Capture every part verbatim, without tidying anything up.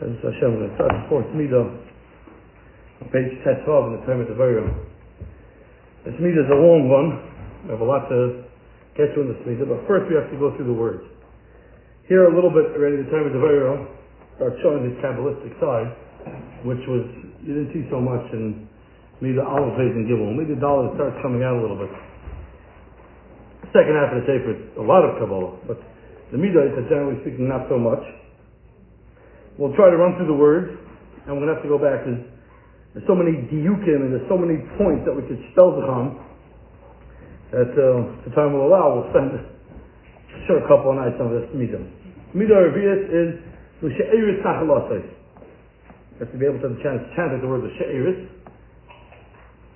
And so Hashem will start the fourth Midah on page ten twelve in the time of the Vayram. The S'mida is a long one. I have a lot to get to in the S'mida, but first we have to go through the words. Here a little bit already the time of the Vayram starts showing the cabalistic side, which was, you didn't see so much in Midah Aleph, Beis, and Gimel. Midah Dalet starts coming out a little bit. Second half of the taper is a lot of Kabbalah, but the Midah is generally speaking not so much. We'll try to run through the words, and we're going to have to go back. There's, there's so many diukim, and there's so many points that we could spell on that uh, the time will allow. We'll spend sure a couple of nights on this Midah. Midah Reviat is the she'eris nachlasay. You have to be able to chant, chant the word the she'eris.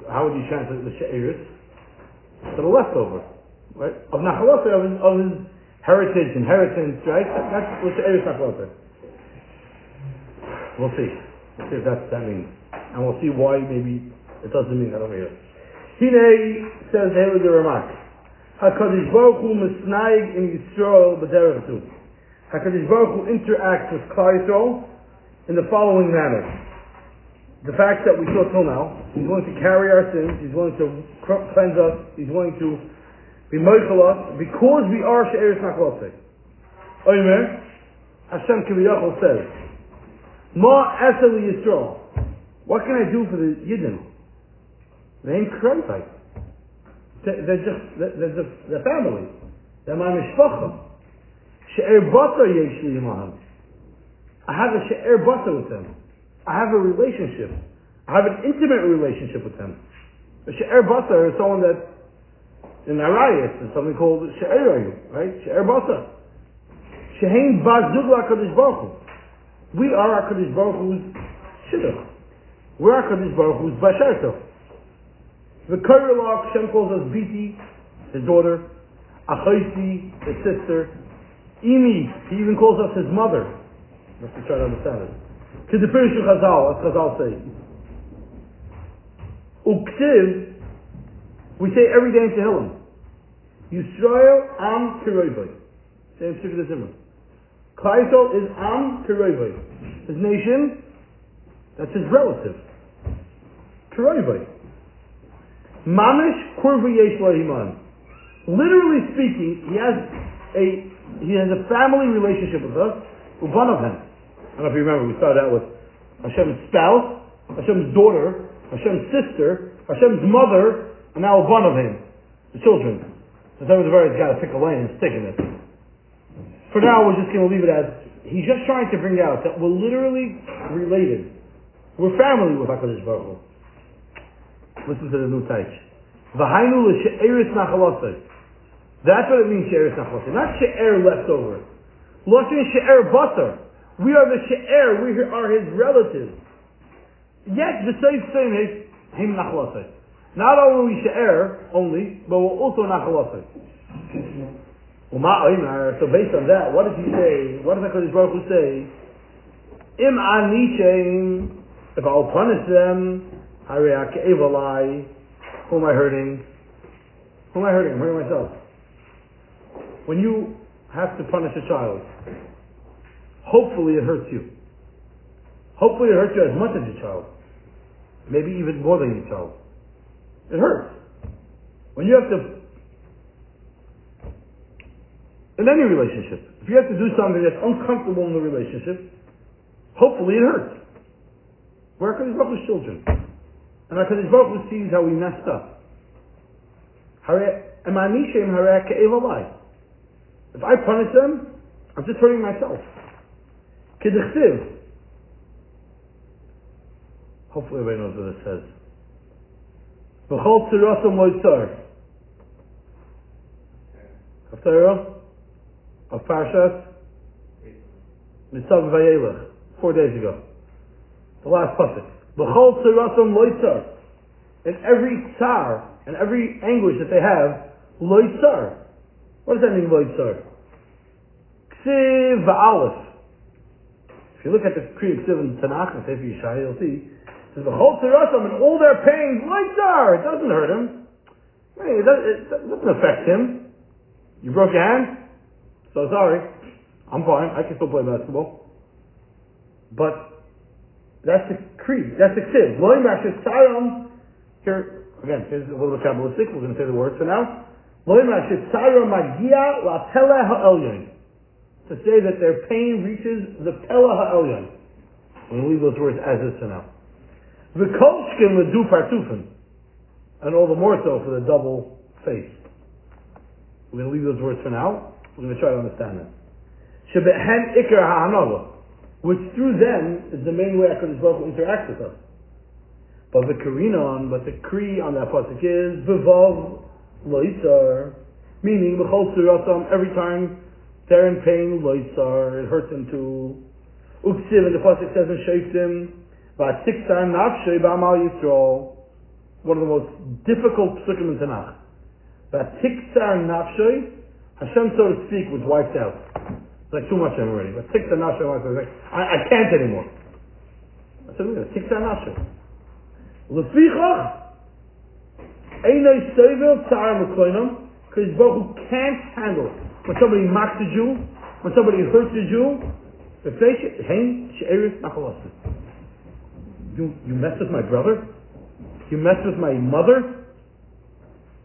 How would you translate the she'eris? To the leftover. Right? Of nachlasay, of, of his heritage, inheritance, right? That's what she'eris nachlasay. We'll see. We'll see if that's what that means. And we'll see why maybe it doesn't mean that over here. Hine says here with the remark, HaKadish Baruch Hu misnaig in Yisrael b'derech tu. HaKadish Baruch Hu interacts with Klal Yisrael in the following manner. The fact that we saw till now, he's willing to carry our sins, he's willing to cleanse us, he's willing to be moicholah, because we are she'eris nachlasay. Omer, Hashem Kibiyachot says, Ma esel Yisrael, what can I do for the Yidden? They ain't krentite. They're just, they're just, they're family. They're my m'shvacha. She'er bata yesh li imaham. I have a she'er bata with them. I have a relationship. I have an intimate relationship with them. A she'er bata is someone that, in Arayas, is something called she'erayu, right? She'er bata. She'hein bazug la'kadosh baruch hu. We are our Kadosh Baruch Hu's Shidduch. We're our Kadosh Baruch Hu's basharto. The Kairulach, Shem calls us Biti, his daughter, Achaisi, his sister, Imi, he even calls us his mother. Let's try to understand it. To the Pirish of Chazal, as Chazal says, Uktiv, we say every day in Tehillim, Yisrael am Kirovay. Same Shikha de Zimmer. Klaisol is am Kirovay. His nation, that's his relative. Kirovay. Mamish kurvi yesh lahiman. Literally speaking, he has a he has a family relationship with us. One of them. I don't know if you remember. We started out with Hashem's spouse, Hashem's daughter, Hashem's sister, Hashem's mother, and now one of him, the children. So that was very got to pick a lane and stick in it. For now, we're just going to leave it as he's just trying to bring out that we're literally related. We're family with HaKadosh Baruch Hu. Listen to the new taich. V'hainu l'she'eris nachlasay. That's what it means, she'eris nachlasay. Not she'er leftover. L'shin she'er bata. We are the she'er. We are his relatives. Yet, the same thing is him nachlasay. Not only are we she'er only, but we're also nachlasay. So based on that, what does he say? What does HaKadosh Baruch Hu say? Im ani she'im. If I'll punish them, who am I hurting? Who am I hurting? I'm hurting myself. When you have to punish a child, hopefully it hurts you. Hopefully it hurts you as much as your child. Maybe even more than your child. It hurts. When you have to, in any relationship, if you have to do something that's uncomfortable in the relationship, hopefully it hurts. We're HaKadosh Baruch Hu's children. And HaKadosh Baruch Hu sees how we messed up. If I punish them, I'm just hurting myself. Hopefully everybody knows what it says. Bechol Tzaratham Loitzar. Haftarah of Parshas Mitzav Vayelech, four days ago. The last pasuk. Bechol Tzaratham Loitzar. In every tsar, and every anguish that they have, Loitzar. What does that mean, Loitzar? Ksiv Aleph. If you look at the Kriya Ksiv in Tanakh, and Sefer Yishai, you'll see. It says, Bechol Tzaratham, and all their pains, Loitzar. It doesn't hurt him. It doesn't affect him. You broke your hand? So sorry. I'm fine. I can still play basketball. But that's the creed. That's the ksiv. Loi mashes tzaram. Here again, here's a little cabalistic. We're going to say the word for now. Loi mashes tzaram magia la pela ha'elyon. To say that their pain reaches the pela ha'elyon. We're going to leave those words as is for now. V'kolshkin l'du partufin, and all the more so for the double face. We're going to leave those words for now. We're going to try to understand them. Shebehem ikar ha'anava, which through them is the main way HaKadish Baruch Hu interacts with us. But the karinon, but the kri on that pasuk is v'vav loitzar, meaning Bechol Tzaratham, every time they're in pain, loitzar, it hurts them too. Uksiv, and the pasuk says in shayftim ba'tikzar nafshei ba'amal Yisrael, one of the most difficult psukim in Tanakh. Ba'tikzar nafshei, Hashem, so to speak, was wiped out. It's like too much I'm already. But tikzar nafshei, I can't anymore. I said, look at it. Tikzar nafshei. Lefichach, einay sovel tzar mekloinam, because Baruch Hu can't handle it. When somebody mocks a Jew, when somebody hurts a Jew, they say, hein, she'eris, nachlasay. You you mess with my brother? You mess with my mother?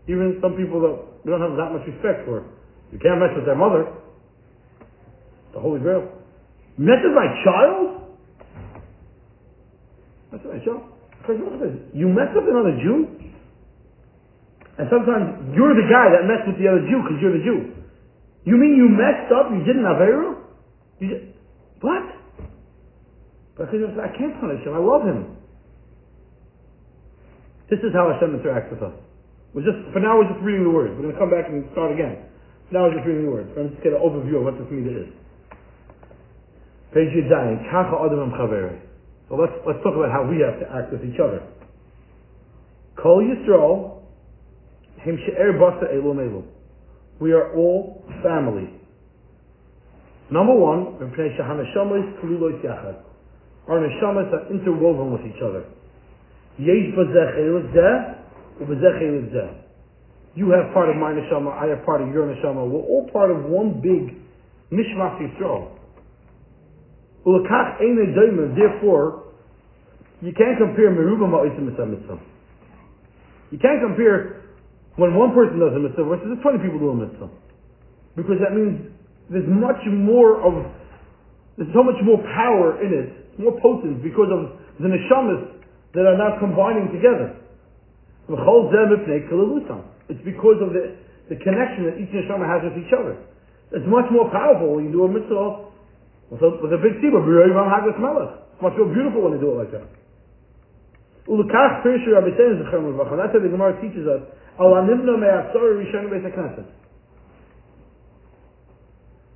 Even some people that we don't have that much respect for. You can't mess with their mother. The Holy Grail. Mess with my child? Mess with my child? You mess with another Jew? And sometimes you're the guy that messed with the other Jew because you're the Jew. You mean you messed up? You didn't have Aveira? You just, what? But I can't punish him. I love him. This is how Hashem interacts with us. We're just, for now we're just reading the words. We're going to come back and start again. Now I'm just reading the words. I'm just going to get an overview of what this midah is. Page Yidden, Kacha Adam Chaveri. So let's let's talk about how we have to act with each other. Klal Yisrael, Hem She'er Bata Elo Melo. We are all family. Number one, Mepnei Shehanashamas Kululos Yachad. Our neshamas are interwoven with each other. Yesh Bazeh Elus Zeh, Ubazeh Elus Zeh. You have part of my neshama, I have part of your neshama. We're all part of one big mishmas Yisrael. Therefore, you can't compare meruba ma'osim mitzvah. You can't compare when one person does a mitzvah versus twenty people do a mitzvah, because that means there's much more of, there's so much more power in it, more potent because of the neshamas that are now combining together. It's because of the, the connection that each neshama has with each other. It's much more powerful when you do a mitzvah with a, with a big tzibah. It's much more beautiful when you do it like that. That's how the Gemara teaches us.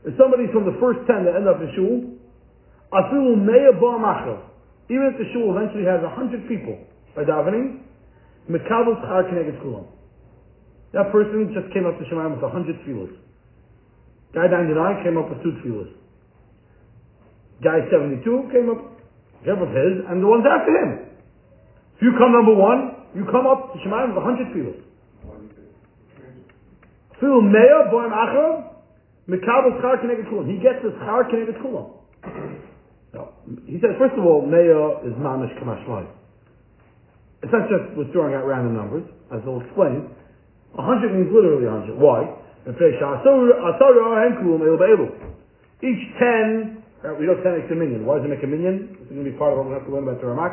If somebody's from the first ten that end up in shul, even if the shul eventually has a hundred people by davening, that person just came up to Shemayim with a hundred shilos. Guy ninety-nine came up with two shilos. Guy seventy-two came up, came up with his, and the ones after him. If you come number one, you come up to Shemayim with a hundred shilos. He gets his schar k'neged kulam. He says, first of all, meya is mamish kamashmai. It's not just we're throwing out random numbers, as I'll explain. A hundred means literally a hundred. Why? Each ten, right, we know ten makes a minion. Why does it make a minion? It's going to be part of what we have to learn about the Ramak.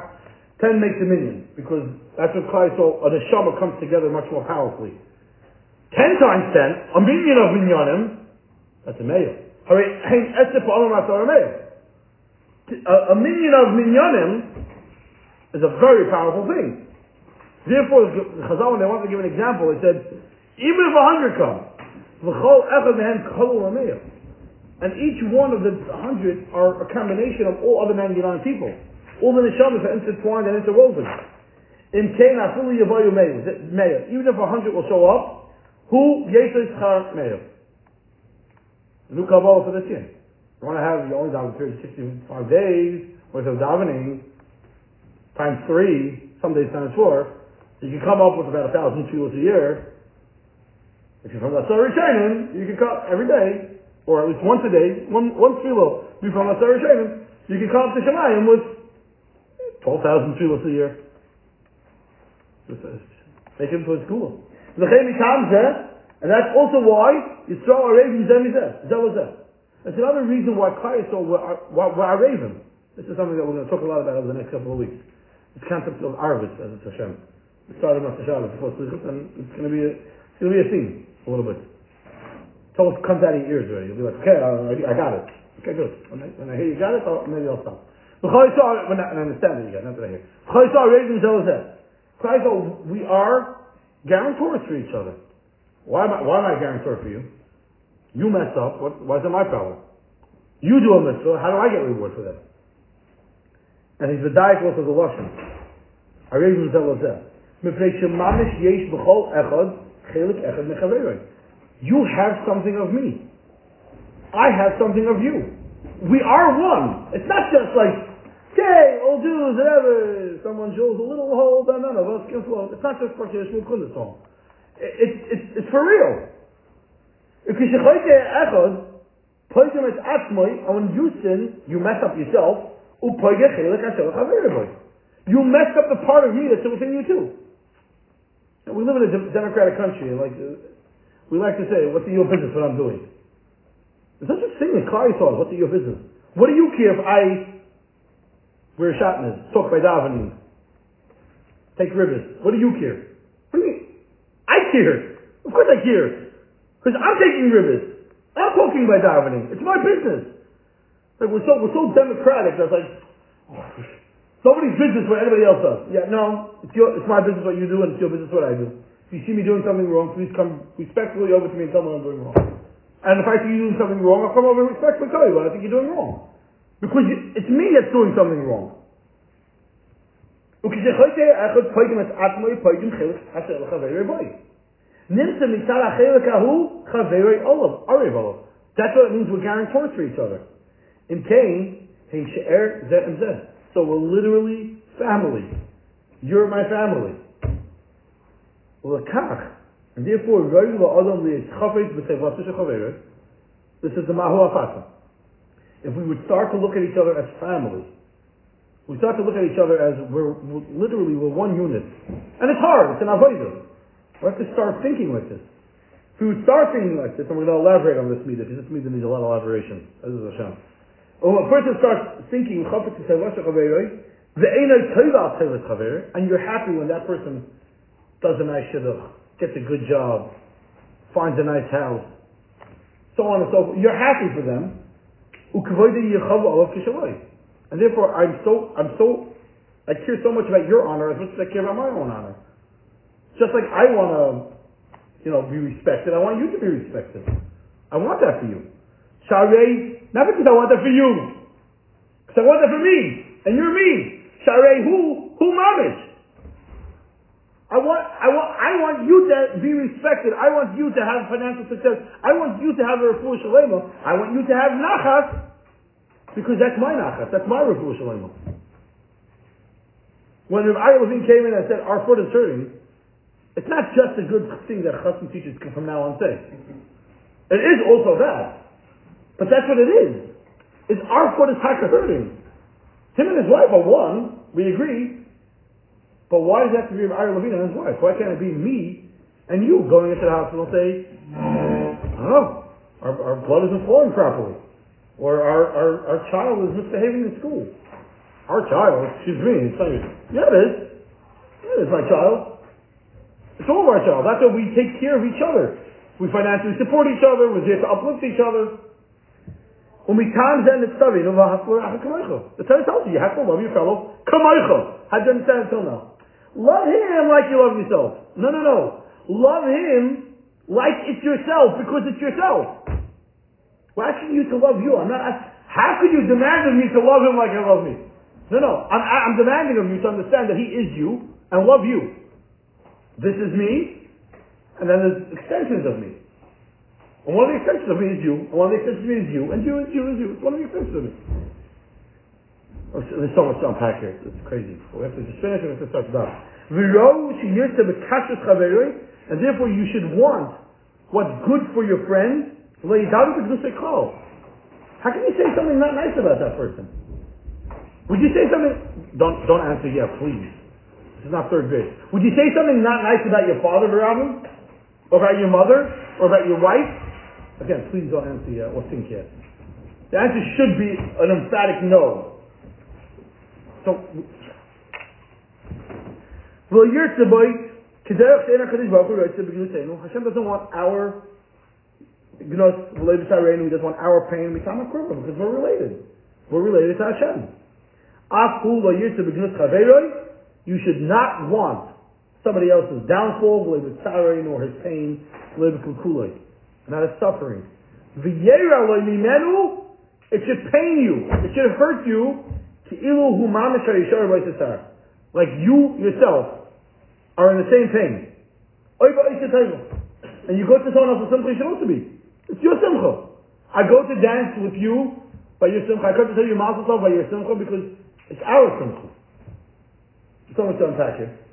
Ten makes a minion, because that's what Klal Yisrael, a neshama comes together much more powerfully. Ten times ten, a minion of minyanim, that's a male. A minion of minyanim is a very powerful thing. Therefore, Chazal, when they wanted to give an example, they said, even if a hundred come, and each one of the hundred are a combination of all other ninety-nine people. All the neshamas are intertwined and interwoven. Even if a hundred will show up, who yeses char meir? New kabbalah for this year. You want to have your only davening period sixty-five days worth of davening times three, some days times four. You can come up with about a thousand tefillos a year. If you're from the L'Asar Rishonim, you can come every day, or at least once a day, one one tefillah. If you're from the L'Asar Rishonim, you can come up to Shemayim with twelve thousand shilos a year. Make him towards Kula. And that's also why Yisrael are raving Zemizeh. That's another reason why Klal Yisrael were our raven. This is something that we're going to talk a lot about over the next couple of weeks. This concept of Arvis as it's Hashem. We started with Hashem before Shidduch, and it's going to be a, it's going to be a theme a little bit. Tell us, comes out of your ears already. You'll be like, okay, I, I got it. Okay, good. When I, when I hear you got it, I'll, maybe I'll stop. Bechol Tzaratham, when I understand that you got it, not that I hear. Bechol Tzaratham, raven Zelazeh. Klal, we are guarantors for each other. Why am I, why am I a guarantor for you? You messed up. What, why is it my problem? You do a mitzvah. How do I get reward for that? And he's the diacolos of the Russian. I raise him zelazeh. You have something of me. I have something of you. We are one. It's not just like, okay, all Jews, whatever, someone drills a little hole, then none of us can float. It's not just for Kiddush Mukundus home. It's for real. If you shechoyte echad, poigem et atzmoi, and when you sin, you mess up yourself, upoigeh chelik ashelach haverivoi. You messed up the part of me that's within you too. And we live in a de- democratic country, and like, uh, we like to say, what's your business what I'm doing? There's no such thing as Klal Yisrael, what's your business? What do you care if I... we're shatnez, talk by davening, take ribbons. What do you care? What do you mean? I care. Of course I care. Because I'm taking ribbons. I'm talking by davening. It's my business. Like we're so we're so democratic that's like oh, nobody's business what anybody else does. Yeah, no, it's your it's my business what you do and it's your business what I do. If you see me doing something wrong, please come respectfully over to me and tell me I'm doing wrong. And if I see you doing something wrong, I'll come over and respectfully tell you what I think you're doing wrong. Because it's me that's doing something wrong. That's what it means we're guarantors for each other. In Cain, so we're literally family. You're my family. And therefore, this is the Mahu HaFasa. If we would start to look at each other as family, we start to look at each other as we're, we're literally we're one unit, and it's hard. It's an avodah. We have to start thinking like this. If we would start thinking like this, and we're going to elaborate on this midah because this midah needs a lot of elaboration. This is Hashem. When a person starts thinking, and you're happy when that person does a nice shidduch, gets a good job, finds a nice house, so on and so forth, you're happy for them. And therefore, I'm so, I'm so, I care so much about your honor as much as I care about my own honor. Just like I want to, you know, be respected, I want you to be respected. I want that for you. Sharei, not because I want that for you, because I want that for me, and you're me. Sharei hu, hu mamish. I want, I want, I want you to be respected. I want you to have financial success. I want you to have a refuah shalema. I want you to have nachas, because that's my nachas. That's my refuah shalema. When Rav Aryeh Levine came in and said, our foot is hurting, it's not just a good thing that chassan teachers can from now on say. It is also that. But that's what it is. It's our foot is taka hurting. Him and his wife are one, we agree. But why does it have to be Rav Aryeh Levine and his wife? Why can't it be me and you going into the hospital and say, I don't know, our, our blood isn't flowing properly. Or our, our, our child is misbehaving in school. Our child? Excuse me. It's not your, yeah, it is. Yeah, it's my child. It's all of our child. That's why we take care of each other. We financially support each other. We're there to uplift each other. When we times end it's study, the Torah tells you, you have to love your fellow. Kamoicholah. How'd you understand until now? Love him like you love yourself. No, no, no. Love him like it's yourself, because it's yourself. We're asking you to love you. I'm not asking, how could you demand of me to love him like I love me? No, no. I'm, I'm demanding of you to understand that he is you and love you. This is me, and then there's extensions of me. And one of the extensions of me is you, and one of the extensions of me is you, and you is you is you. It's one of the extensions of me. There's so much to unpack here. It's crazy. We have to just finish and we have to start it out. And therefore you should want what's good for your friend. How can you say something not nice about that person? Would you say something? Don't don't answer yeah, please. This is not third grade. Would you say something not nice about your father around him? Or about your mother? Or about your wife? Again, please don't answer yeah or think yet. The answer should be an emphatic no. So, Hashem doesn't want our gnos, he doesn't want our pain, because we're related. We're related to Hashem. You should not want somebody else's downfall, or his pain, not his suffering. It should pain you. It should hurt you. Like you yourself are in the same pain. And you go to someone else's simcha, you should also be. It's your simcha. I go to dance with you by your simcha. I go to tell you mazel tov by your simcha because it's our simcha. So much to unpack here.